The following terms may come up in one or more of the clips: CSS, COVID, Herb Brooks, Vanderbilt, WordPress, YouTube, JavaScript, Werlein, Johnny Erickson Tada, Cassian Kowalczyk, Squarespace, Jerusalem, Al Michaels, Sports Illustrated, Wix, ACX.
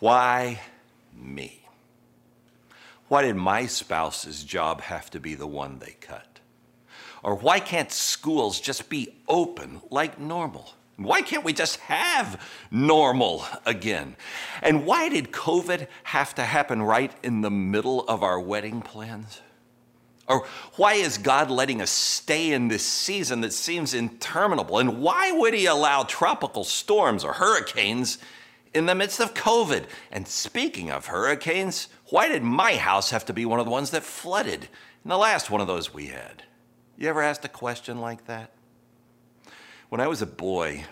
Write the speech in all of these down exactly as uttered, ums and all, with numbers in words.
Why me? Why did my spouse's job have to be the one they cut? Or why can't schools just be open like normal? Why can't we just have normal again? And why did COVID have to happen right in the middle of our wedding plans? Or why is God letting us stay in this season that seems interminable? And why would he allow tropical storms or hurricanes in the midst of COVID? And speaking of hurricanes, why did my house have to be one of the ones that flooded in the last one of those we had? You ever asked a question like that? When I was a boy,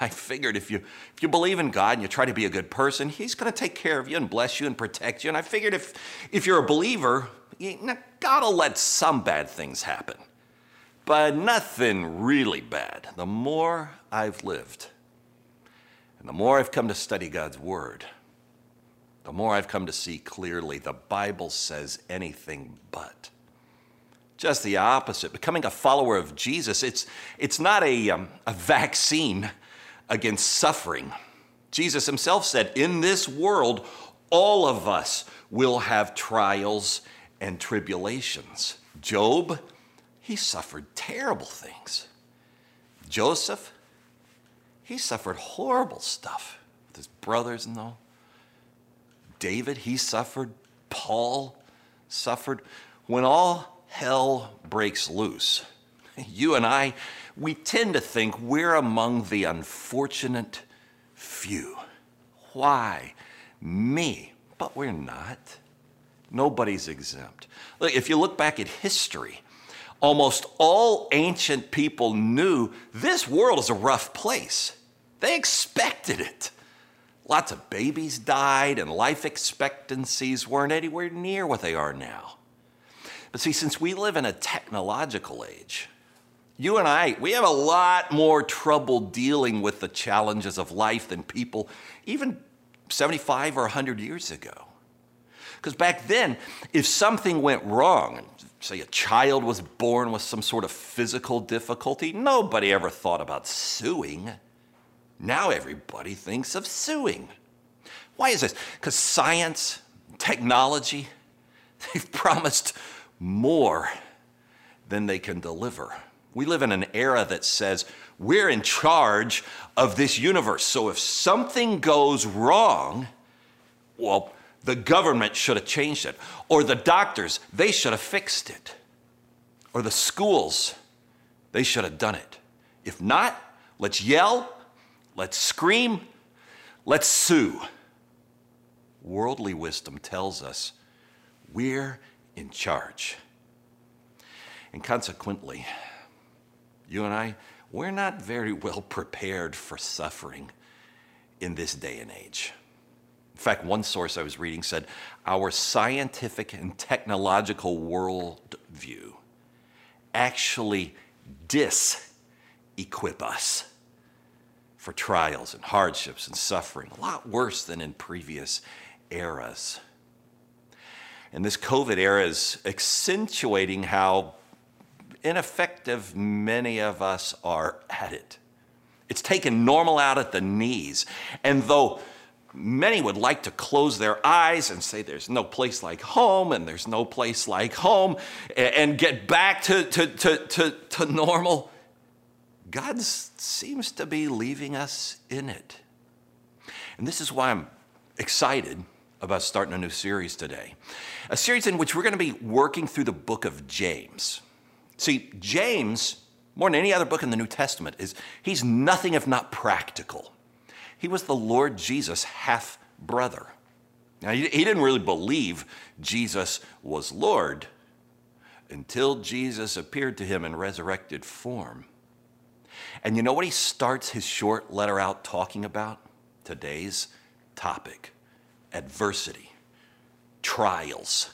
I figured if you, if you believe in God and you try to be a good person, he's gonna take care of you and bless you and protect you. And I figured if, if you're a believer, you gotta let some bad things happen. But nothing really bad. The more I've lived, and the more I've come to study God's word, the more I've come to see clearly the Bible says anything but. Just the opposite. Becoming a follower of Jesus, it's, it's not a, um, a vaccine against suffering. Jesus himself said, in this world, all of us will have trials and tribulations. Job, he suffered terrible things. Joseph, he suffered horrible stuff with his brothers and all. David, he suffered. Paul suffered. When all hell breaks loose, you and I, we tend to think we're among the unfortunate few. Why me? But we're not. Nobody's exempt. Look, if you look back at history, almost all ancient people knew this world is a rough place. They expected it. Lots of babies died and life expectancies weren't anywhere near what they are now. But see, since we live in a technological age, you and I, we have a lot more trouble dealing with the challenges of life than people even seventy-five or a hundred years ago. Because back then, if something went wrong, say a child was born with some sort of physical difficulty, nobody ever thought about suing. Now everybody thinks of suing. Why is this? Because science, technology, they've promised more than they can deliver. We live in an era that says we're in charge of this universe. So if something goes wrong, well, the government should have changed it, or the doctors, they should have fixed it, or the schools, they should have done it. If not, let's yell, let's scream, let's sue. Worldly wisdom tells us we're in charge. And consequently, you and I, we're not very well prepared for suffering in this day and age. In fact, one source I was reading said, our scientific and technological worldview actually dis-equip us for trials and hardships and suffering, a lot worse than in previous eras. And this COVID era is accentuating how ineffective many of us are at it. It's taken normal out at the knees. And though many would like to close their eyes and say there's no place like home and there's no place like home and get back to, to, to, to, to normal, God seems to be leaving us in it. And this is why I'm excited about starting a new series today. A series in which we're gonna be working through the book of James. See, James, more than any other book in the New Testament, is he's nothing if not practical. He was the Lord Jesus' half-brother. Now, he, he didn't really believe Jesus was Lord until Jesus appeared to him in resurrected form. And you know what he starts his short letter out talking about? Today's topic. Adversity, trials,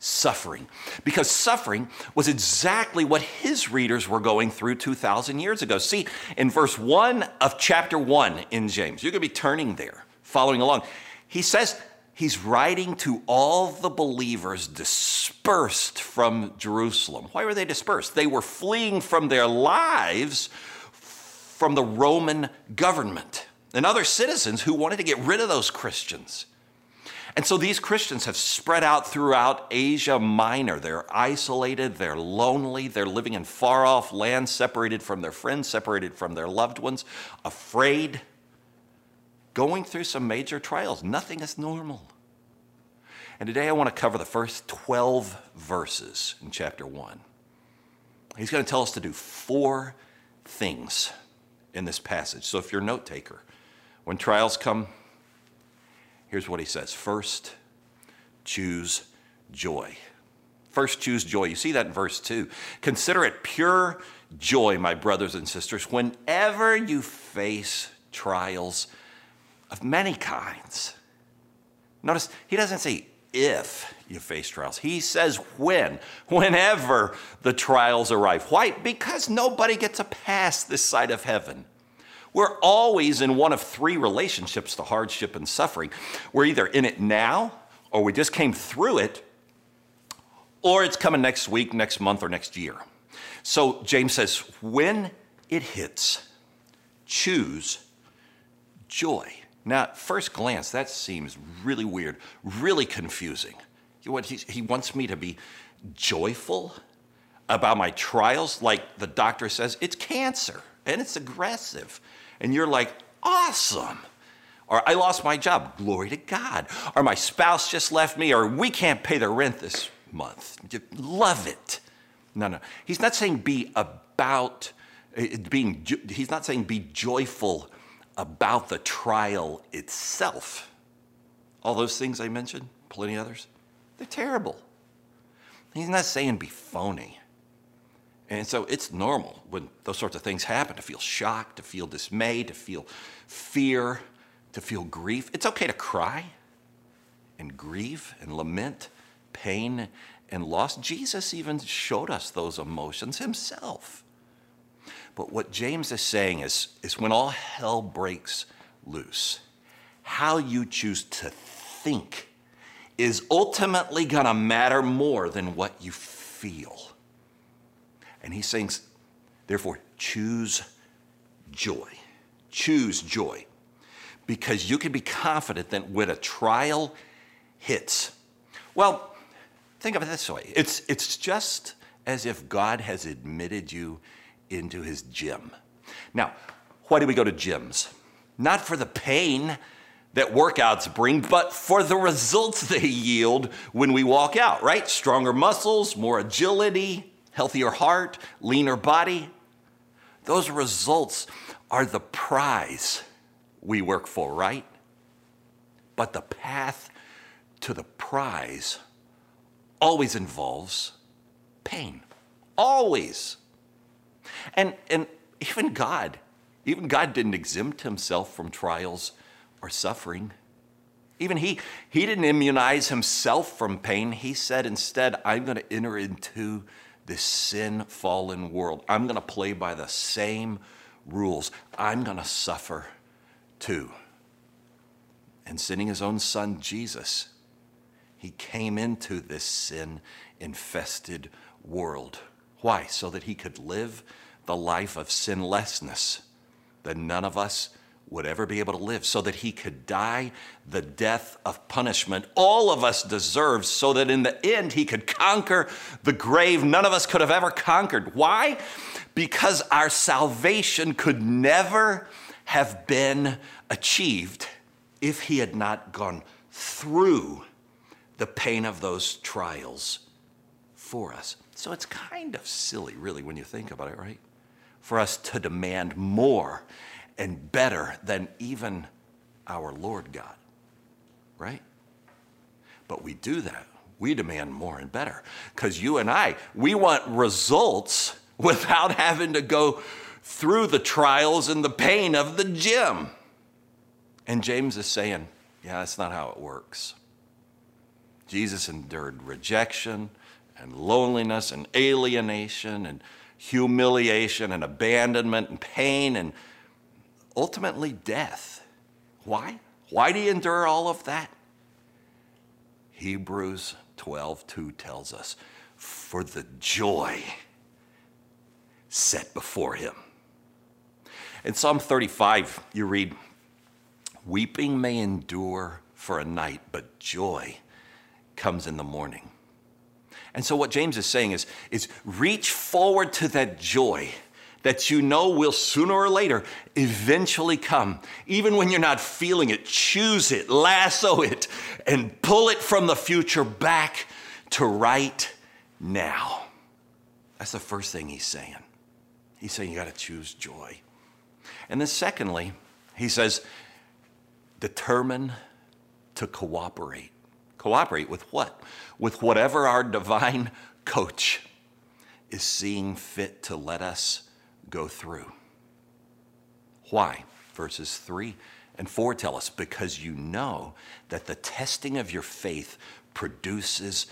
suffering. Because suffering was exactly what his readers were going through two thousand years ago. See, in verse one of chapter one in James, you're gonna be turning there, following along. He says he's writing to all the believers dispersed from Jerusalem. Why were they dispersed? They were fleeing from their lives from the Roman government. and other citizens who wanted to get rid of those Christians. And so these Christians have spread out throughout Asia Minor. They're isolated, they're lonely, they're living in far-off lands, separated from their friends, separated from their loved ones, afraid, going through some major trials. Nothing is normal. And today I want to cover the first twelve verses in chapter one. He's going to tell us to do four things in this passage. So if you're a note taker, when trials come, here's what he says. First, choose joy. First, choose joy. You see that in verse two. Consider it pure joy, my brothers and sisters, whenever you face trials of many kinds. Notice he doesn't say if you face trials. He says when, whenever the trials arrive. Why? Because nobody gets a pass this side of heaven. We're always in one of three relationships to hardship and suffering. We're either in it now, or we just came through it, or it's coming next week, next month, or next year. So James says, when it hits, choose joy. Now, at first glance, that seems really weird, really confusing. You know what, he, he wants me to be joyful about my trials, like the doctor says, it's cancer, and it's aggressive. And you're like, awesome. Or I lost my job, glory to God. Or my spouse just left me, or we can't pay the rent this month. Love it. No, no, he's not saying be about, being. he's not saying be joyful about the trial itself. All those things I mentioned, plenty others, they're terrible. He's not saying be phony. And so it's normal when those sorts of things happen to feel shock, to feel dismay, to feel fear, to feel grief. It's okay to cry and grieve and lament pain and loss. Jesus even showed us those emotions himself. But what James is saying is, is when all hell breaks loose, how you choose to think is ultimately gonna matter more than what you feel. And he's saying, therefore, choose joy. Choose joy. Because you can be confident that when a trial hits, well, think of it this way. It's, it's just as if God has admitted you into his gym. Now, why do we go to gyms? Not for the pain that workouts bring, but for the results they yield when we walk out, right? Stronger muscles, more agility, healthier heart, leaner body. Those results are the prize we work for, right? But the path to the prize always involves pain, always. And, and even God, even God didn't exempt himself from trials or suffering. Even he, he didn't immunize himself from pain. He said instead, I'm gonna enter into this sin-fallen world. I'm gonna play by the same rules. I'm gonna suffer too. And sending his own son, Jesus, he came into this sin-infested world. Why? So that he could live the life of sinlessness that none of us would ever be able to live, so that he could die the death of punishment all of us deserve, so that in the end he could conquer the grave none of us could have ever conquered. Why? Because our salvation could never have been achieved if he had not gone through the pain of those trials for us. So it's kind of silly, really, when you think about it, right? For us to demand more and better than even our Lord God, right? But we do that. We demand more and better, because you and I, we want results without having to go through the trials and the pain of the gym. And James is saying, yeah, that's not how it works. Jesus endured rejection and loneliness and alienation and humiliation and abandonment and pain and ultimately death. Why? Why do you endure all of that? Hebrews twelve two tells us, for the joy set before him. In Psalm thirty-five, you read, Weeping may endure for a night, but joy comes in the morning. And so what James is saying is, is reach forward to that joy that you know will sooner or later eventually come. Even when you're not feeling it, choose it, lasso it, and pull it from the future back to right now. That's the first thing he's saying. He's saying you gotta choose joy. And then secondly, he says, determine to cooperate. Cooperate with what? With whatever our divine coach is seeing fit to let us go through. Why? Verses three and four tell us, because you know that the testing of your faith produces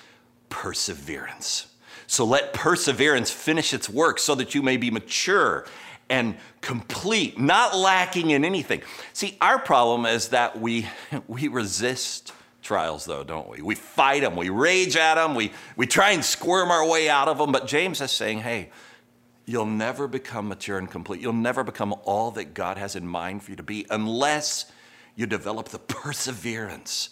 perseverance. So let perseverance finish its work so that you may be mature and complete, not lacking in anything. See, our problem is that we, we resist trials though, don't we? We fight them, we rage at them, we, we try and squirm our way out of them, but James is saying, hey, you'll never become mature and complete. You'll never become all that God has in mind for you to be unless you develop the perseverance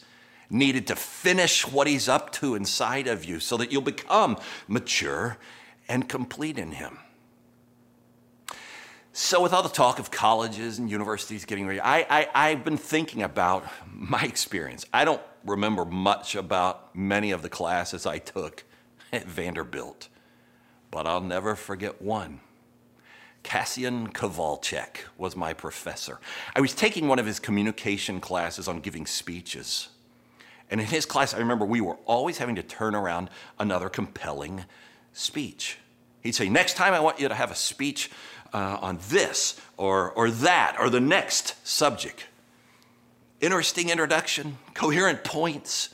needed to finish what he's up to inside of you so that you'll become mature and complete in him. So with all the talk of colleges and universities getting ready, I, I, I've been thinking about my experience. I don't remember much about many of the classes I took at Vanderbilt, but I'll never forget one. Cassian Kowalczyk was my professor. I was taking one of his communication classes on giving speeches. And in his class, I remember we were always having to turn around another compelling speech. He'd say, next time I want you to have a speech uh, on this or, or that or the next subject. Interesting introduction, coherent points,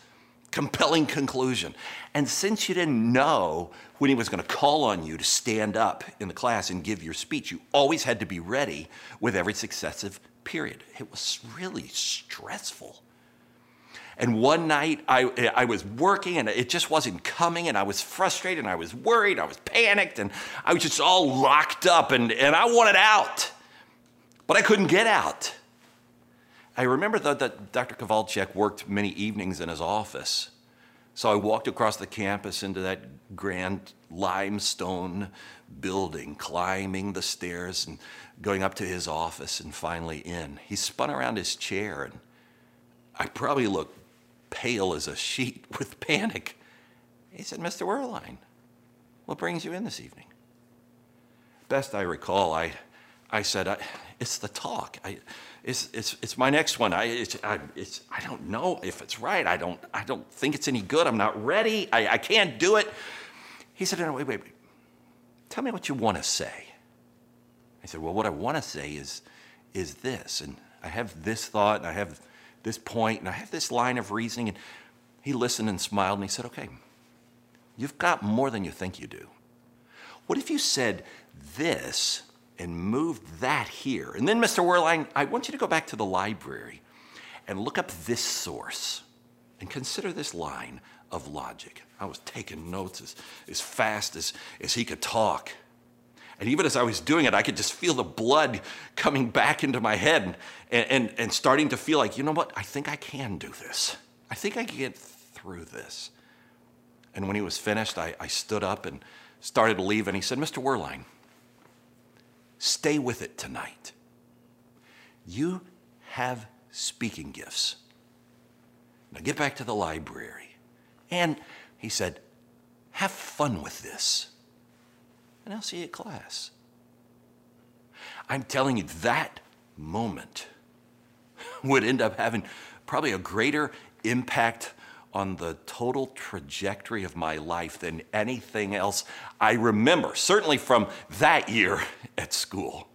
compelling conclusion. And since you didn't know when he was going to call on you to stand up in the class and give your speech, you always had to be ready with every successive period. It was really stressful. And one night I, I was working and it just wasn't coming and I was frustrated and I was worried, I was panicked and I was just all locked up and, and I wanted out, but I couldn't get out. I remember that, that Doctor Kowalczyk worked many evenings in his office. So I walked across the campus into that grand limestone building, climbing the stairs and going up to his office and finally in. He spun around his chair and I probably looked pale as a sheet with panic. He said, Mister Werlein, what brings you in this evening? Best I recall, I, I said, I, it's the talk. I, it's, it's, it's my next one. I, it's, I, it's, I don't know if it's right. I don't, I don't think it's any good. I'm not ready. I, I can't do it. He said, no, wait, wait, wait. Tell me what you want to say. I said, well, what I want to say is, is this. And I have this thought and I have this point, and I have this line of reasoning. And he listened and smiled and he said, okay, you've got more than you think you do. What if you said this and moved that here? And then Mister Werlein, I want you to go back to the library and look up this source and consider this line of logic. I was taking notes as, as fast as, as he could talk. And even as I was doing it, I could just feel the blood coming back into my head and, and, and starting to feel like, you know what, I think I can do this. I think I can get through this. And when he was finished, I, I stood up and started to leave. And he said, Mister Werlein, stay with it tonight. You have speaking gifts. Now get back to the library. And he said, have fun with this. And I'll see you at class. I'm telling you, that moment would end up having probably a greater impact on the total trajectory of my life than anything else I remember, certainly from that year at school.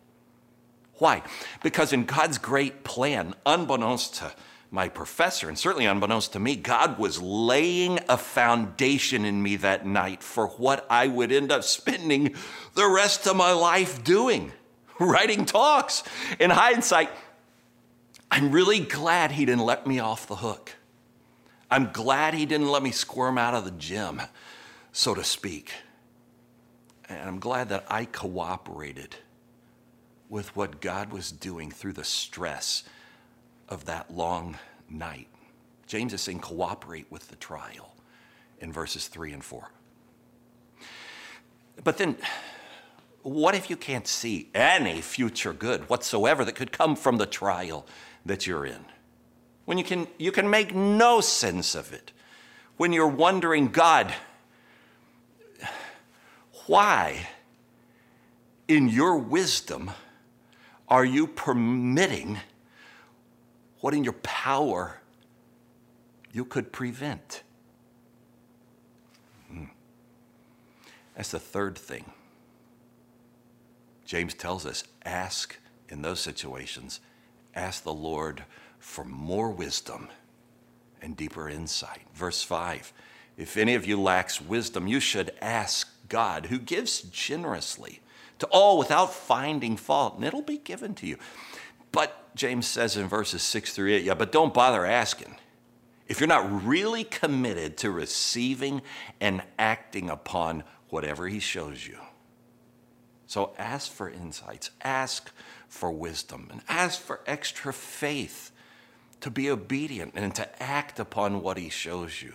Why? Because in God's great plan, unbeknownst to my professor, and certainly unbeknownst to me, God was laying a foundation in me that night for what I would end up spending the rest of my life doing, writing talks. In hindsight, I'm really glad he didn't let me off the hook. I'm glad he didn't let me squirm out of the gym, so to speak. And I'm glad that I cooperated with what God was doing through the stress of that long night. James is saying cooperate with the trial in verses three and four. But then, what if you can't see any future good whatsoever that could come from the trial that you're in? When you can, you can make no sense of it. When you're wondering, God, why in your wisdom are you permitting what in your power you could prevent? That's the third thing. James tells us, ask in those situations, ask the Lord for more wisdom and deeper insight. Verse five, if any of you lacks wisdom, you should ask God, who gives generously to all without finding fault, and it'll be given to you. But James says in verses six through eight, yeah, but don't bother asking. If you're not really committed to receiving and acting upon whatever he shows you. So ask for insights, ask for wisdom, and ask for extra faith to be obedient and to act upon what he shows you.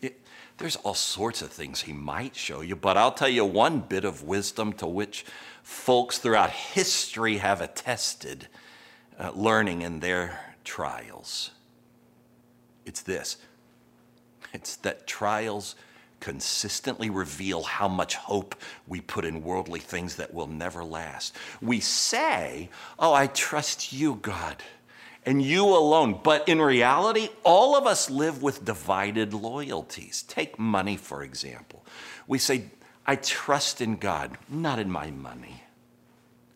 It, there's all sorts of things he might show you, but I'll tell you one bit of wisdom to which folks throughout history have attested uh, learning in their trials. It's this. It's that trials consistently reveal how much hope we put in worldly things that will never last. We say, oh, I trust you, God, and you alone. But in reality, all of us live with divided loyalties. Take money, for example. We say, I trust in God, not in my money.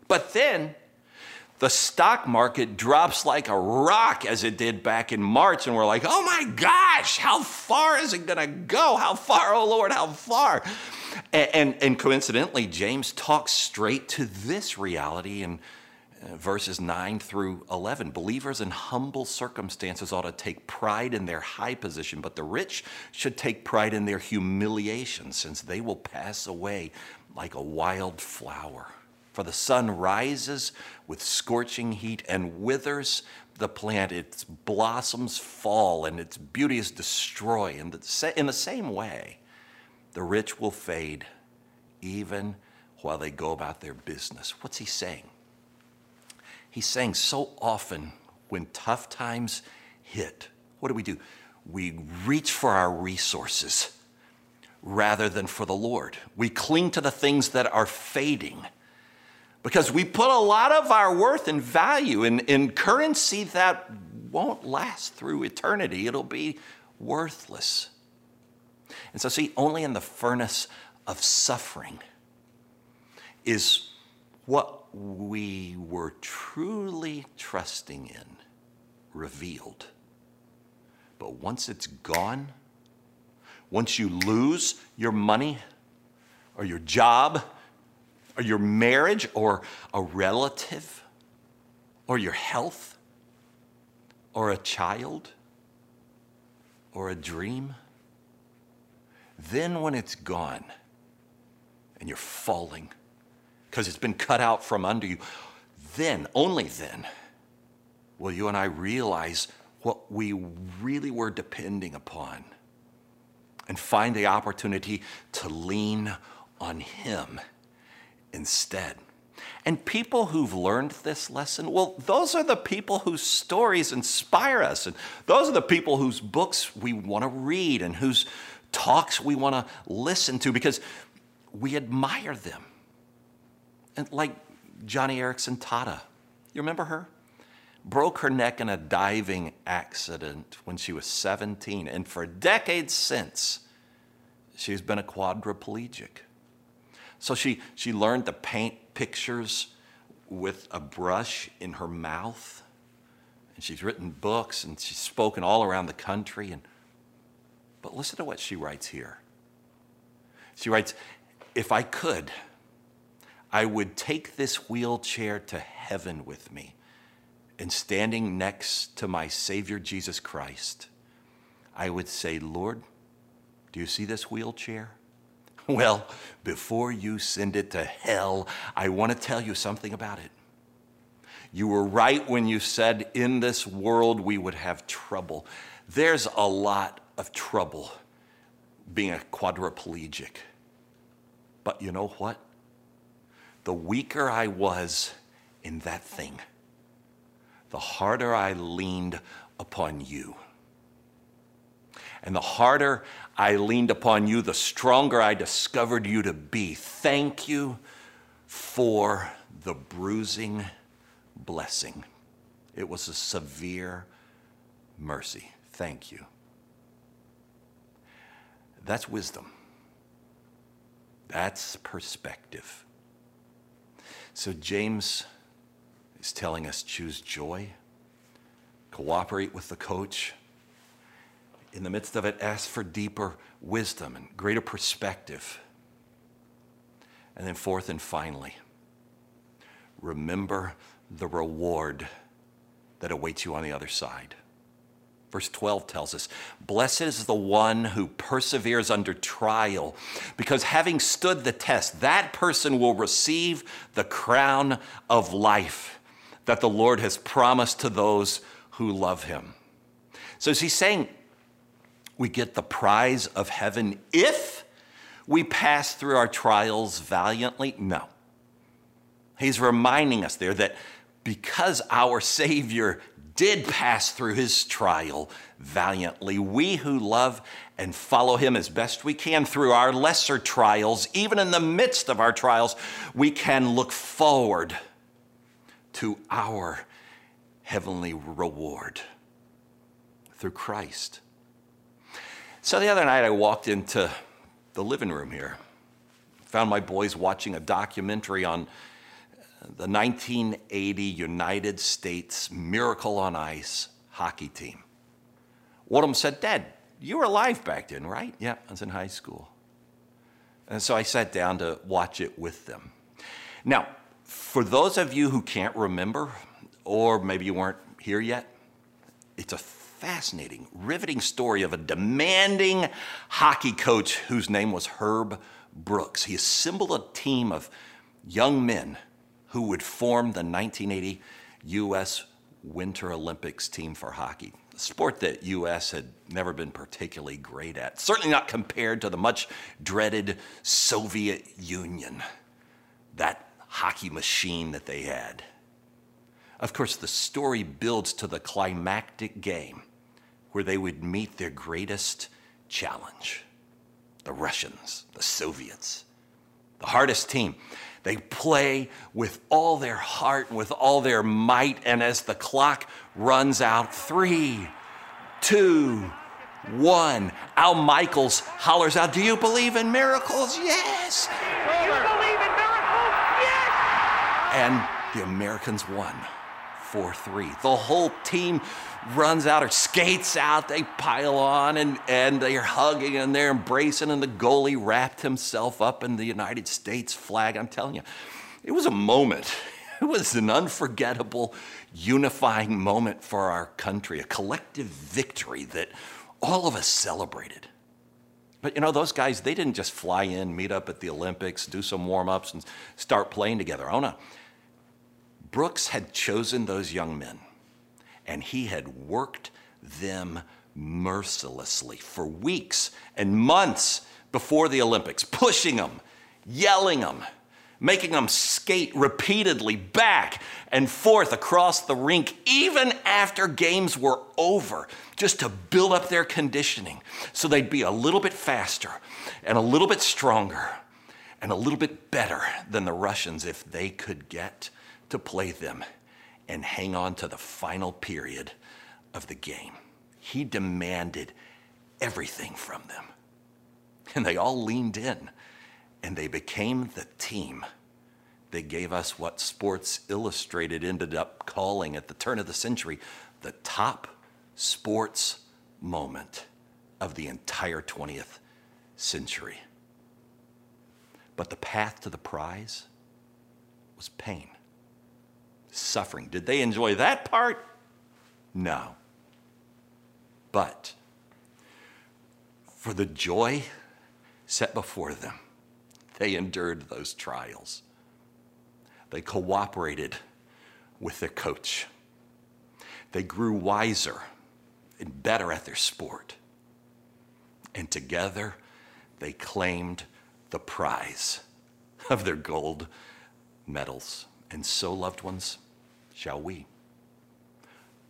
But then the stock market drops like a rock as it did back in March, and we're like, oh my gosh, how far is it gonna go? How far, oh Lord, how far? And, and, and coincidentally, James talks straight to this reality in verses nine through eleven. Believers in humble circumstances ought to take pride in their high position, but the rich should take pride in their humiliation, since they will pass away like a wild flower. For the sun rises with scorching heat and withers the plant. Its blossoms fall and its beauty is destroyed. In the, in the same way, the rich will fade even while they go about their business. What's he saying? He's saying so often when tough times hit, what do we do? We reach for our resources rather than for the Lord. We cling to the things that are fading, because we put a lot of our worth and value in, in currency that won't last through eternity. It'll be worthless. And so see, only in the furnace of suffering is what we were truly trusting in revealed. But once it's gone, once you lose your money or your job, or your marriage, or a relative, or your health, or a child, or a dream. Then when it's gone and you're falling because it's been cut out from under you, then, only then, will you and I realize what we really were depending upon and find the opportunity to lean on him instead. And people who've learned this lesson, well, those are the people whose stories inspire us, and those are the people whose books we want to read and whose talks we want to listen to because we admire them. And like Johnny Erickson Tada, you remember her? Broke her neck in a diving accident when she was seventeen, and for decades since, she's been a quadriplegic. So she, she learned to paint pictures with a brush in her mouth. And she's written books and she's spoken all around the country. And, but listen to what she writes here. She writes, if I could, I would take this wheelchair to heaven with me, and standing next to my Savior Jesus Christ, I would say, Lord, do you see this wheelchair? Well, before you send it to hell, I want to tell you something about it. You were right when you said in this world we would have trouble. There's a lot of trouble being a quadriplegic. But you know what? The weaker I was in that thing, the harder I leaned upon you. And the harder I leaned upon you, the stronger I discovered you to be. Thank you for the bruising blessing. It was a severe mercy. Thank you. That's wisdom. That's perspective. So James is telling us, choose joy, cooperate with the coach. In the midst of it, ask for deeper wisdom and greater perspective. And then fourth and finally, remember the reward that awaits you on the other side. Verse twelve tells us, blessed is the one who perseveres under trial, because having stood the test, that person will receive the crown of life that the Lord has promised to those who love him. So is he saying, we get the prize of heaven if we pass through our trials valiantly? No. He's reminding us there that because our Savior did pass through his trial valiantly, we who love and follow him as best we can through our lesser trials, even in the midst of our trials, we can look forward to our heavenly reward through Christ. So the other night I walked into the living room here, found my boys watching a documentary on the nineteen eighty United States Miracle on Ice hockey team. One of them said, Dad, you were alive back then, right? Yeah, I was in high school. And so I sat down to watch it with them. Now, for those of you who can't remember, or maybe you weren't here yet, it's a fascinating, riveting story of a demanding hockey coach whose name was Herb Brooks. He assembled a team of young men who would form the nineteen eighty U S Winter Olympics team for hockey, a sport that U S had never been particularly great at, certainly not compared to the much-dreaded Soviet Union, that hockey machine that they had. Of course, the story builds to the climactic game, where they would meet their greatest challenge, the Russians, the Soviets, the hardest team. They play with all their heart and with all their might, and as the clock runs out, three, two, one, Al Michaels hollers out, do you believe in miracles? Yes! Do you believe in miracles? Yes! And the Americans won, four three. The whole team runs out or skates out, they pile on and, and they're hugging and they're embracing, and the goalie wrapped himself up in the United States flag. I'm telling you, it was a moment. It was an unforgettable, unifying moment for our country, a collective victory that all of us celebrated. But you know, those guys, they didn't just fly in, meet up at the Olympics, do some warm-ups and start playing together. Oh no, Brooks had chosen those young men, and he had worked them mercilessly for weeks and months before the Olympics, pushing them, yelling them, making them skate repeatedly back and forth across the rink, even after games were over, just to build up their conditioning so they'd be a little bit faster and a little bit stronger and a little bit better than the Russians if they could get to play them and hang on to the final period of the game. He demanded everything from them. And they all leaned in, and they became the team that gave us what Sports Illustrated ended up calling at the turn of the century, the top sports moment of the entire twentieth century. But the path to the prize was pain. Suffering. Did they enjoy that part? No. But for the joy set before them, they endured those trials. They cooperated with their coach. They grew wiser and better at their sport. And together, they claimed the prize of their gold medals. And so, loved ones, shall we.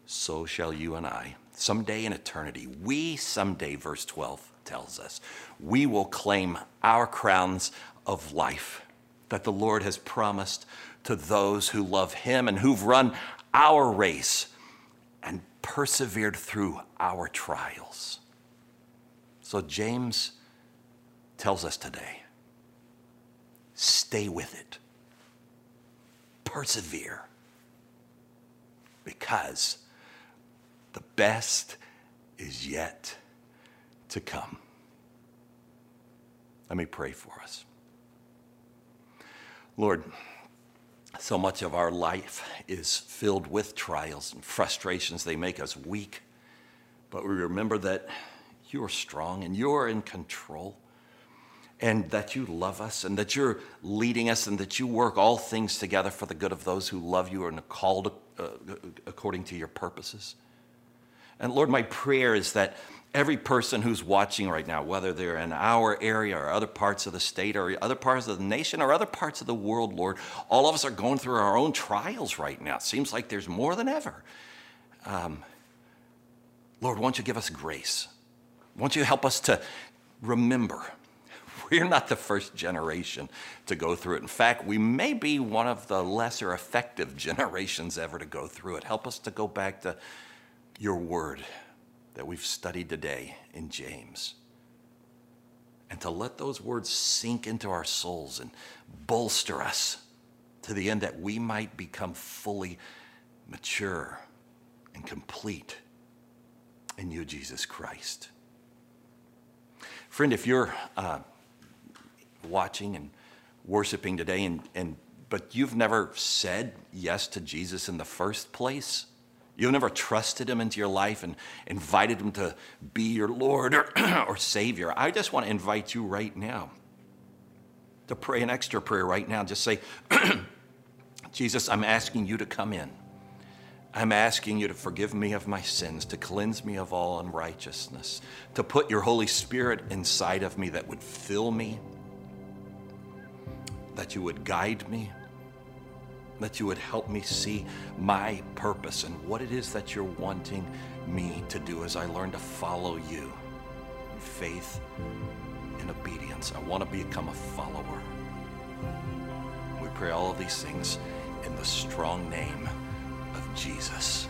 So shall you and I. Someday in eternity, we someday, verse twelve tells us, we will claim our crowns of life that the Lord has promised to those who love him and who've run our race and persevered through our trials. So James tells us today, stay with it, persevere, because the best is yet to come. Let me pray for us. Lord, so much of our life is filled with trials and frustrations. They make us weak, but we remember that you're strong and you're in control and that you love us and that you're leading us and that you work all things together for the good of those who love you and are called uh, according to your purposes. And Lord, my prayer is that every person who's watching right now, whether they're in our area or other parts of the state or other parts of the nation or other parts of the world, Lord, all of us are going through our own trials right now. It seems like there's more than ever. Um, Lord, won't you give us grace? Won't you help us to remember we're not the first generation to go through it. In fact, we may be one of the lesser effective generations ever to go through it. Help us to go back to your word that we've studied today in James, and to let those words sink into our souls and bolster us to the end that we might become fully mature and complete in you, Jesus Christ. Friend, if you're uh, watching and worshiping today, and, and but you've never said yes to Jesus in the first place, you've never trusted him into your life and invited him to be your Lord or, or Savior, I just want to invite you right now to pray an extra prayer right now. Just say, Jesus, I'm asking you to come in. I'm asking you to forgive me of my sins, to cleanse me of all unrighteousness, to put your Holy Spirit inside of me that would fill me, that you would guide me, that you would help me see my purpose and what it is that you're wanting me to do as I learn to follow you in faith and obedience. I want to become a follower. We pray all of these things in the strong name of Jesus.